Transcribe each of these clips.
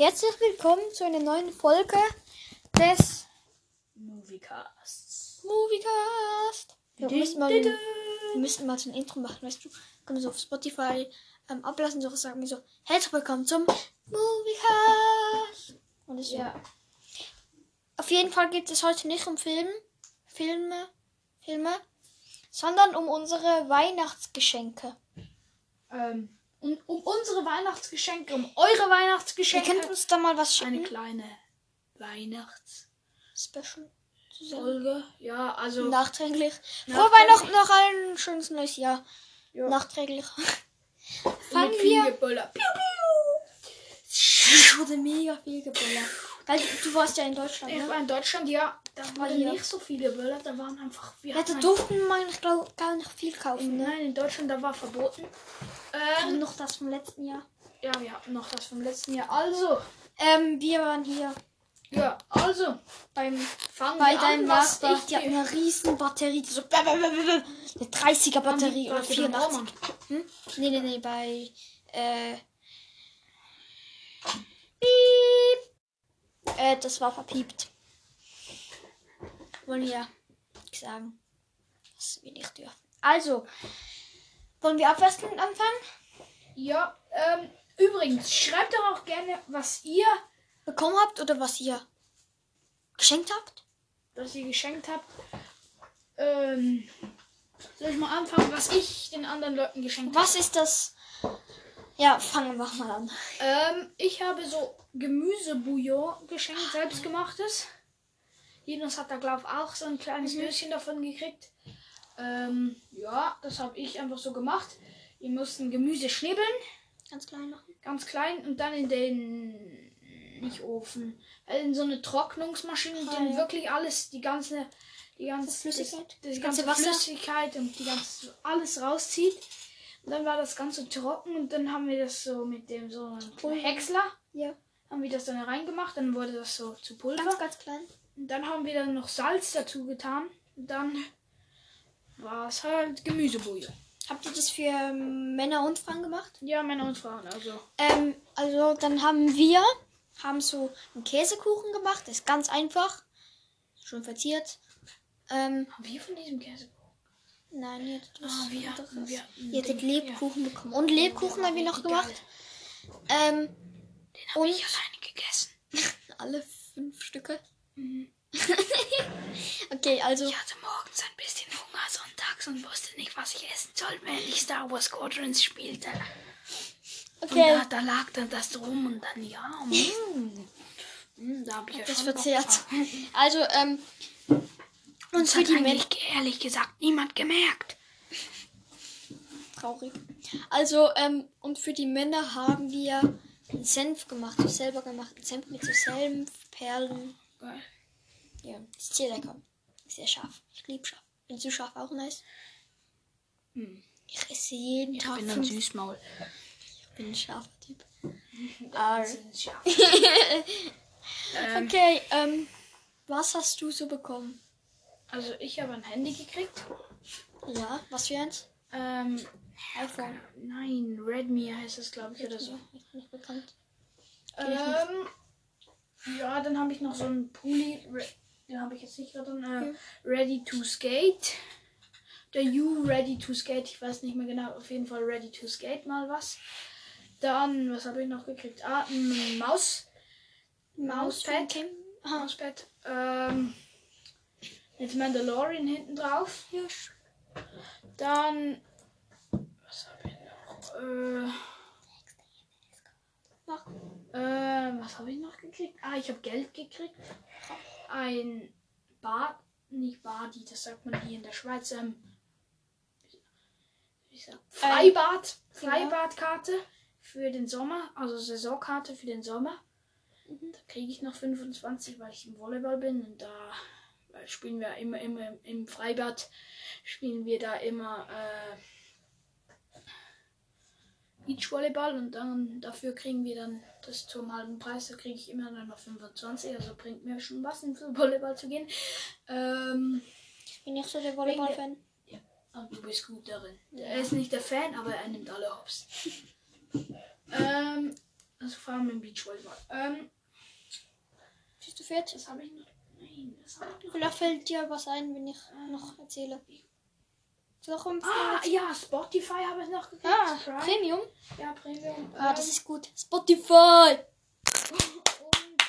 Herzlich willkommen zu einer neuen Folge des Moviecast. Wir müssen mal so ein Intro machen, weißt du? Können wir so auf Spotify ablassen, so sagen wir so, herzlich willkommen zum Moviecast. Und das ja. Auf jeden Fall geht es heute nicht um Filme, sondern um unsere Weihnachtsgeschenke. Um unsere Weihnachtsgeschenke, um eure Weihnachtsgeschenke. Ihr könnt uns da mal was schicken. Eine kleine Weihnachts-Special-Folge. Ja, also. Nachträglich. Frohe Weihnachten, noch ein schönes neues Jahr. Ja. Nachträglich. Fangen wir. Viel Geböller. Es wurde mega viel Geböller. Weil du warst ja in Deutschland. Ich war in Deutschland, ja. Da waren nicht so viele Böller, da waren einfach. Da durften man, ich glaube, gar nicht viel kaufen. Ne? Nein, in Deutschland, da war verboten. Noch das vom letzten Jahr. Ja, wir hatten noch das vom letzten Jahr. Also, wir waren hier. Ja, also, bei deinem Master. Die hat eine riesen Batterie, die so eine 30er Batterie oder 84. Nee, bei Piep. Das war verpiept. Wollen wir sagen, dass wir nicht dürfen. Also, wollen wir abwechselnd anfangen? Ja, übrigens, schreibt doch auch gerne, was ihr bekommen habt oder was ihr geschenkt habt. Soll ich mal anfangen, was ich den anderen Leuten geschenkt habe? Was ist das? Ja, fangen wir mal an. Ich habe so Gemüsebouillon geschenkt, selbstgemachtes. Jonas hat da, glaube ich, auch so ein kleines Döschen davon gekriegt. Ja, das habe ich einfach so gemacht. Ihr müsst ein Gemüse schnibbeln. Ganz klein machen. Ganz klein und dann in den, nicht Ofen, in so eine Trocknungsmaschine, in dem wirklich alles, die ganze Flüssigkeit. Die ganze Flüssigkeit und die ganze, alles rauszieht. Und dann war das Ganze trocken und dann haben wir das so mit dem so einem Häcksler. Ja. Haben wir das dann reingemacht, dann wurde das so zu Pulver. Ganz klein. Und dann haben wir dann noch Salz dazu getan. Und dann war es halt Gemüsebouillon. Habt ihr das für Männer und Frauen gemacht? Ja, Männer und Frauen, also. Also dann haben wir so einen Käsekuchen gemacht. Das ist ganz einfach. Schon verziert. Haben wir von diesem Käsekuchen? Nein, ihr hattet Lebkuchen bekommen. Und Lebkuchen haben wir noch gemacht. Den habe ich alleine gegessen. Alle 5 Stücke. Okay, also. Ich hatte morgens ein bisschen Hunger sonntags und wusste nicht, was ich essen soll, wenn ich Star Wars Squadrons spielte. Okay. Und da lag dann das rum und dann da habe ich ja das verzehrt. Also, und das hat die ehrlich gesagt niemand gemerkt. Traurig. Also, und für die Männer haben wir einen Senf gemacht, selber gemacht, einen Senf mit so Senfperlen. Geil. Ja, ist sehr lecker. Ist sehr scharf. Ich liebe scharf. Bin zu scharf auch nice. Ich esse jeden Tag. Ich bin ein Süßmaul. Ich bin ein scharfer Typ. Okay, was hast du so bekommen? Also ich habe ein Handy gekriegt. Ja, was für eins? iPhone. Nein, Redmi heißt es, glaube ich, oder so. Ist nicht bekannt. Ja, dann habe ich noch so einen Pulli, den habe ich jetzt nicht gerade, Ready to Skate. Der You Ready to Skate, ich weiß nicht mehr genau, auf jeden Fall Ready to Skate mal was. Dann, was habe ich noch gekriegt? Ah, ein Mauspad. Mit Mandalorian hinten drauf. Ja. Dann, was habe ich noch? Was habe ich noch gekriegt? Ah, ich habe Geld gekriegt. Ein Badi, das sagt man hier in der Schweiz. Freibadkarte für den Sommer, also Saisonkarte für den Sommer. Da kriege ich noch 25, weil ich im Volleyball bin und da spielen wir immer im Freibad, spielen wir da immer Beachvolleyball und dann dafür kriegen wir dann das zum halben Preis, da kriege ich immer dann noch 25, also bringt mir schon was, in den Volleyball zu gehen. Ich bin nicht so der Volleyball-Fan. Ja, aber du bist gut darin. Er ist nicht der Fan, aber er nimmt alle Hops. Also vor allem im Beachvolleyball. Bist du fertig? Das habe ich noch. Nein, das habe ich noch. Vielleicht fällt dir was ein, wenn ich noch erzähle. Noch ja, Spotify habe ich noch gekriegt. Ah, Premium? Ja, Premium. Ah, das ist gut. Spotify! Und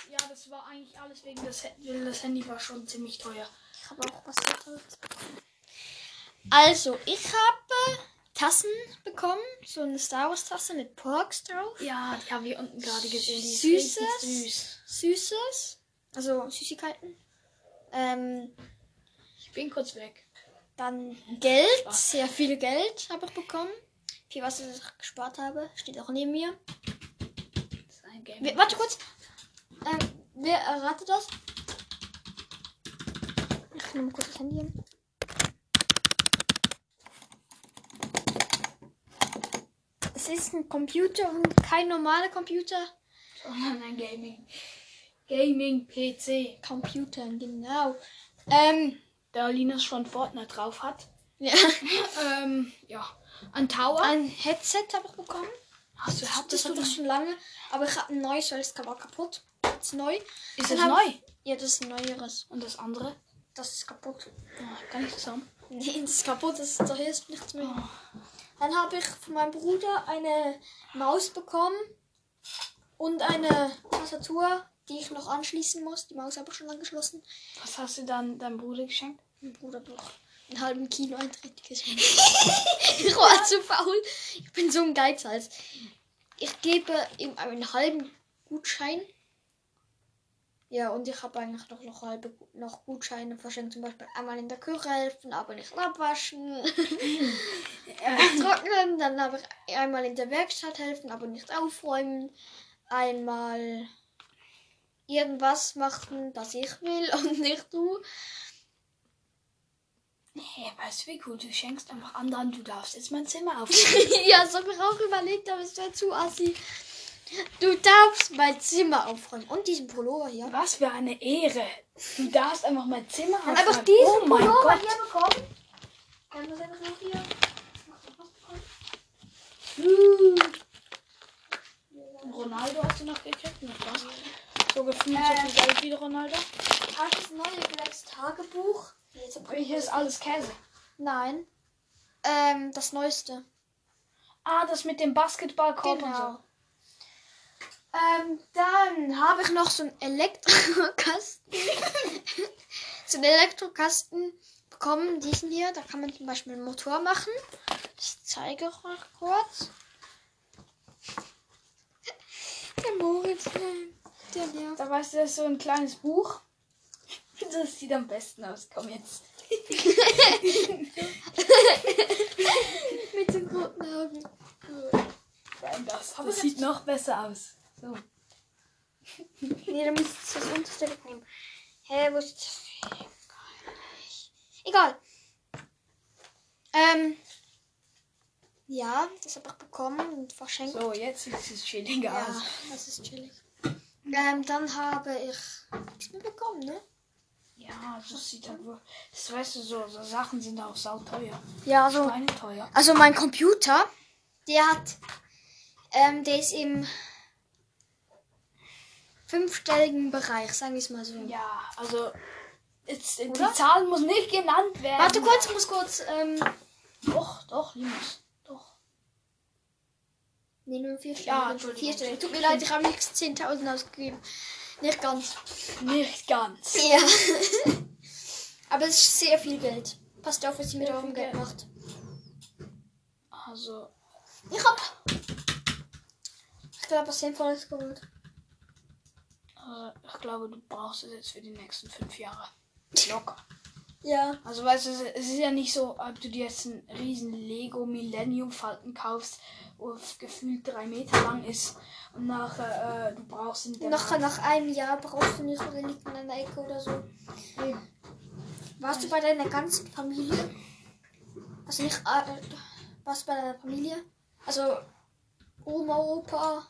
ja, das war eigentlich alles wegen des Handys. Das Handy war schon ziemlich teuer. Ich habe auch was anderes bekommen. Also, ich habe Tassen bekommen. So eine Star Wars Tasse mit Porks drauf. Ja, die haben wir unten gerade gesehen. Die ist süß. Süßes. Also Süßigkeiten. Ich bin kurz weg. Dann Geld, sehr viel Geld habe ich bekommen. Viel, was ich gespart habe, steht auch neben mir. Das ist ein Game. Warte kurz. Wer erratet das? Ich nehme kurz das Handy hin. Es ist ein Computer und kein normaler Computer. Sondern ein Gaming-PC. Computer, genau. Da Linus schon Fortnite drauf hat. Ja. Ja. Ein Tower. Ein Headset habe ich bekommen. Hast du das hatte ich schon lange. Aber ich habe ein neues, weil es kaputt. Das ist neu. Ist es neu? Ja, das ist ein neueres. Und das andere? Das ist kaputt. Oh, kann ich zusammen? Nee, das ist kaputt. Da hilft nichts mehr. Oh. Dann habe ich von meinem Bruder eine Maus bekommen. Und eine Tastatur, die ich noch anschließen muss. Die Maus habe ich schon angeschlossen. Was hast du dann deinem Bruder geschenkt? Mein Bruder braucht einen halben Kinoeintritt geschenkt. Ich war zu faul. Ich bin so ein Geizhals. Ich gebe ihm einen halben Gutschein. Ja, und ich habe eigentlich noch halbe noch Gutscheine verschenkt. Zum Beispiel einmal in der Küche helfen, aber nicht abwaschen. Trocknen. Dann habe ich einmal in der Werkstatt helfen, aber nicht aufräumen. Einmal irgendwas machen, das ich will und nicht du. Nee, weißt du wie cool, du schenkst einfach anderen, du darfst jetzt mein Zimmer aufräumen. Ja, so habe ich auch überlegt, aber es wäre zu assi. Du darfst mein Zimmer aufräumen und diesen Pullover hier. Was für eine Ehre. Du darfst einfach mein Zimmer aufräumen. Ich habe einfach diesen Pullover hier bekommen. Dann muss einfach noch hier. Ronaldo hast du noch gekriegt, nicht was? So gefühlt so viel wie Ronaldo. Tages neue Blacks Tagebuch. Hier ist alles Käse. Nein. Das Neueste. Ah, das mit dem Basketballkorb genau. Und so. Dann habe ich noch so einen Elektrokasten. So einen Elektrokasten bekommen, diesen hier. Da kann man zum Beispiel einen Motor machen. Ich zeige euch kurz. Der Moritz, der nervt. Da weißt du, das ist so ein kleines Buch. Das sieht am besten aus. Komm jetzt. Mit den roten Augen. Das sieht noch besser aus. So. Nee, dann müsstest du das unterste wegnehmen. Hä, wo ist das? Egal. Ja, das habe ich bekommen und verschenkt. So, jetzt sieht es chilliger aus. Ja, das ist chillig. Dann habe ich... Was mir bekommen, ne? Ja, das sieht halt wohl... Das weißt du, so Sachen sind auch sauteuer. Ja, also... Schweineteuer. Also mein Computer, der hat... der ist im fünfstelligen Bereich, sagen wir es mal so. Ja, also jetzt, die Zahl muss nicht genannt werden. Warte kurz, ich muss kurz. Doch, Linus. Doch. Nee, nur 4 Stellen. Ja, Entschuldigung. Tut mir leid, ich habe nichts 10.000 ausgegeben. Nicht ganz. Nicht ganz. Ja. Aber es ist sehr viel Geld. Passt auf, was sie mit eurem Geld macht. Also. Ich glaube, was Sinnvolles geholt. Ich glaube, du brauchst es jetzt für die nächsten 5 Jahre. Locker. Ja. Also, weißt du, es ist ja nicht so, ob du dir jetzt einen riesen Lego Millennium Falken kaufst, wo gefühlt 3 Meter lang ist. Und nachher, du brauchst ihn dann. Nach einem Jahr brauchst du nicht, oder liegt in einer Ecke oder so. Nee. Warst du bei deiner ganzen Familie? Also nicht, warst du bei deiner Familie? Also, Oma, Opa.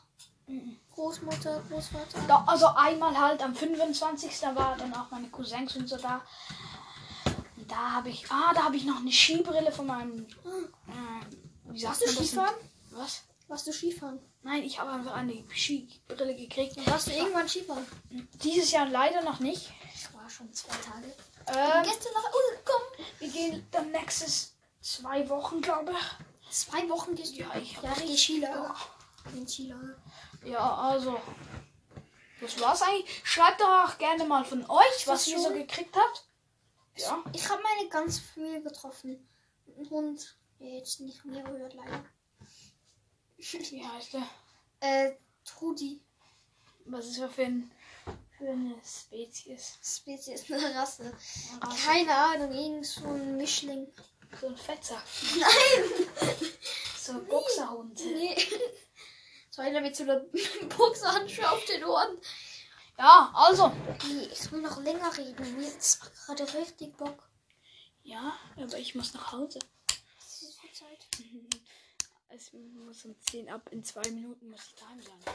Großmutter, Großvater. Doch, also einmal halt am 25. Da waren dann auch meine Cousins und so da. Und da habe ich noch eine Skibrille von meinem. Wie sagst du Skifahren? Was? Warst du Skifahren? Nein, ich habe einfach eine Skibrille gekriegt. Und hast du irgendwann Skifahren? Dieses Jahr leider noch nicht. Das war schon 2 Tage. Gestern noch. Oh, komm. Wir gehen dann nächstes 2 Wochen, glaube ich. 2 Wochen gehst du? Ja, ich gehe Skilager. Ja, also. Das war's eigentlich. Schreibt doch auch gerne mal von euch, was ihr so gekriegt habt. Ja. Ich habe meine ganz früh getroffen. Ein Hund, der jetzt nicht mehr rührt, leider. Wie heißt der? Trudi. Was ist das für eine Spezies? Spezies, eine Rasse. Keine Ahnung, irgend so ein Mischling. So ein Fettsack. Nein! So ein Boxerhund. Nee. So einer mit so einer Boxerhandschuhe auf den Ohren. Ja, also. Ich will noch länger reden. Mir ist gerade richtig Bock. Ja, aber ich muss nach Hause. Es ist viel Zeit. Mhm. Es muss um 10 ab, in 2 Minuten muss ich daheim sein.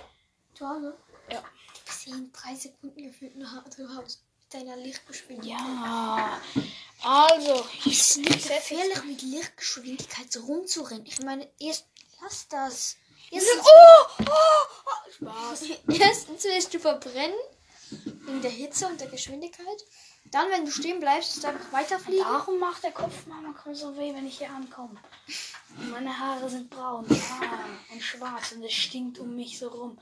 Du auch, ne? Ja. 10, 3 Sekunden gefühlt nach Hause. Mit deiner Lichtgeschwindigkeit. Ja. Also, ich es ist gefährlich, mit Lichtgeschwindigkeit so rumzurennen. Ich meine, erst lass das. Erstens, oh! Spaß. Erstens wirst du verbrennen. In der Hitze und der Geschwindigkeit. Dann, wenn du stehen bleibst, dann weiterfliegen. Warum macht der Kopf Mama so weh, wenn ich hier ankomme? Meine Haare sind braun und schwarz und es stinkt um mich so rum.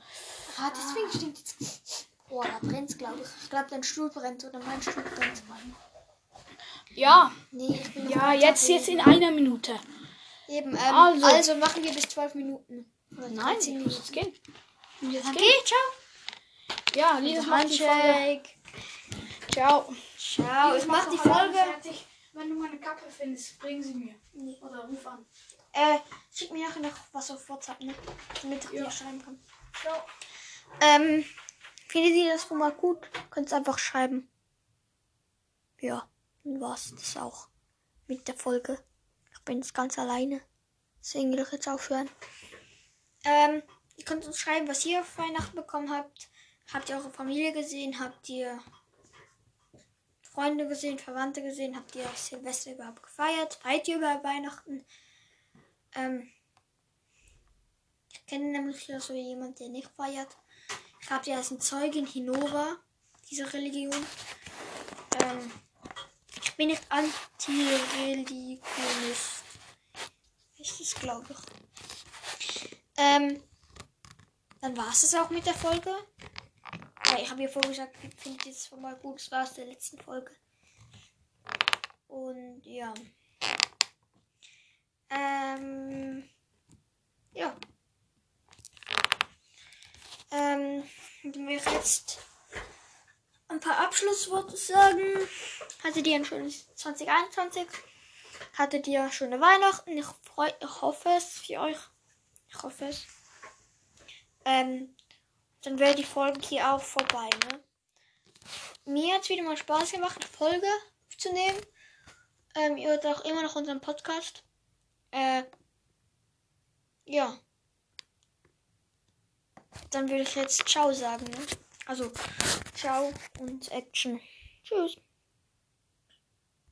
Ah, deswegen stinkt es. Boah, da brennt's, glaube ich. Ich glaube, dein Stuhl brennt oder mein Stuhl brennt. Ja. Nee, ich bin ja, jetzt in einer Minute. Eben, also machen wir bis 12 Minuten. Oder nein, ich muss jetzt gehen. Okay, ciao. Ja, liebes Handshake. Ciao. Ciao. Ich mach die Folge fertig. Wenn du meine Kappe findest, bring sie mir. Nee. Oder ruf an. Schick mir nachher noch was auf WhatsApp, ne? Damit ich dir schreiben kann. Ciao. Findet ihr das wohl mal gut? Könnt einfach schreiben. Ja, dann war's das auch mit der Folge. Ich bin jetzt ganz alleine. Deswegen will ich jetzt aufhören. Ihr könnt uns schreiben, was ihr auf Weihnachten bekommen habt. Habt ihr eure Familie gesehen? Habt ihr Freunde gesehen, Verwandte gesehen? Habt ihr Silvester überhaupt gefeiert? Feiert ihr über Weihnachten? Ich kenne nämlich so jemanden, der nicht feiert. Ich glaube, der ist ein Zeuge in Hinova, dieser Religion. Ich bin nicht Antireligionisch. Ist das, glaube ich. Dann war es auch mit der Folge. Ich habe ja vorher gesagt, ich finde jetzt schon mal gut, das war aus der letzten Folge. Und ja. Ja. Wenn wir jetzt ein paar Abschlussworte sagen. Hattet ihr ein schönes 2021? Hattet ihr schöne Weihnachten? Ich hoffe es für euch. Ich hoffe es. Dann wäre die Folge hier auch vorbei, ne? Mir hat es wieder mal Spaß gemacht, eine Folge aufzunehmen. Ihr hört auch immer noch unseren Podcast. Ja. Dann würde ich jetzt Ciao sagen, ne? Also, Ciao und Action. Tschüss.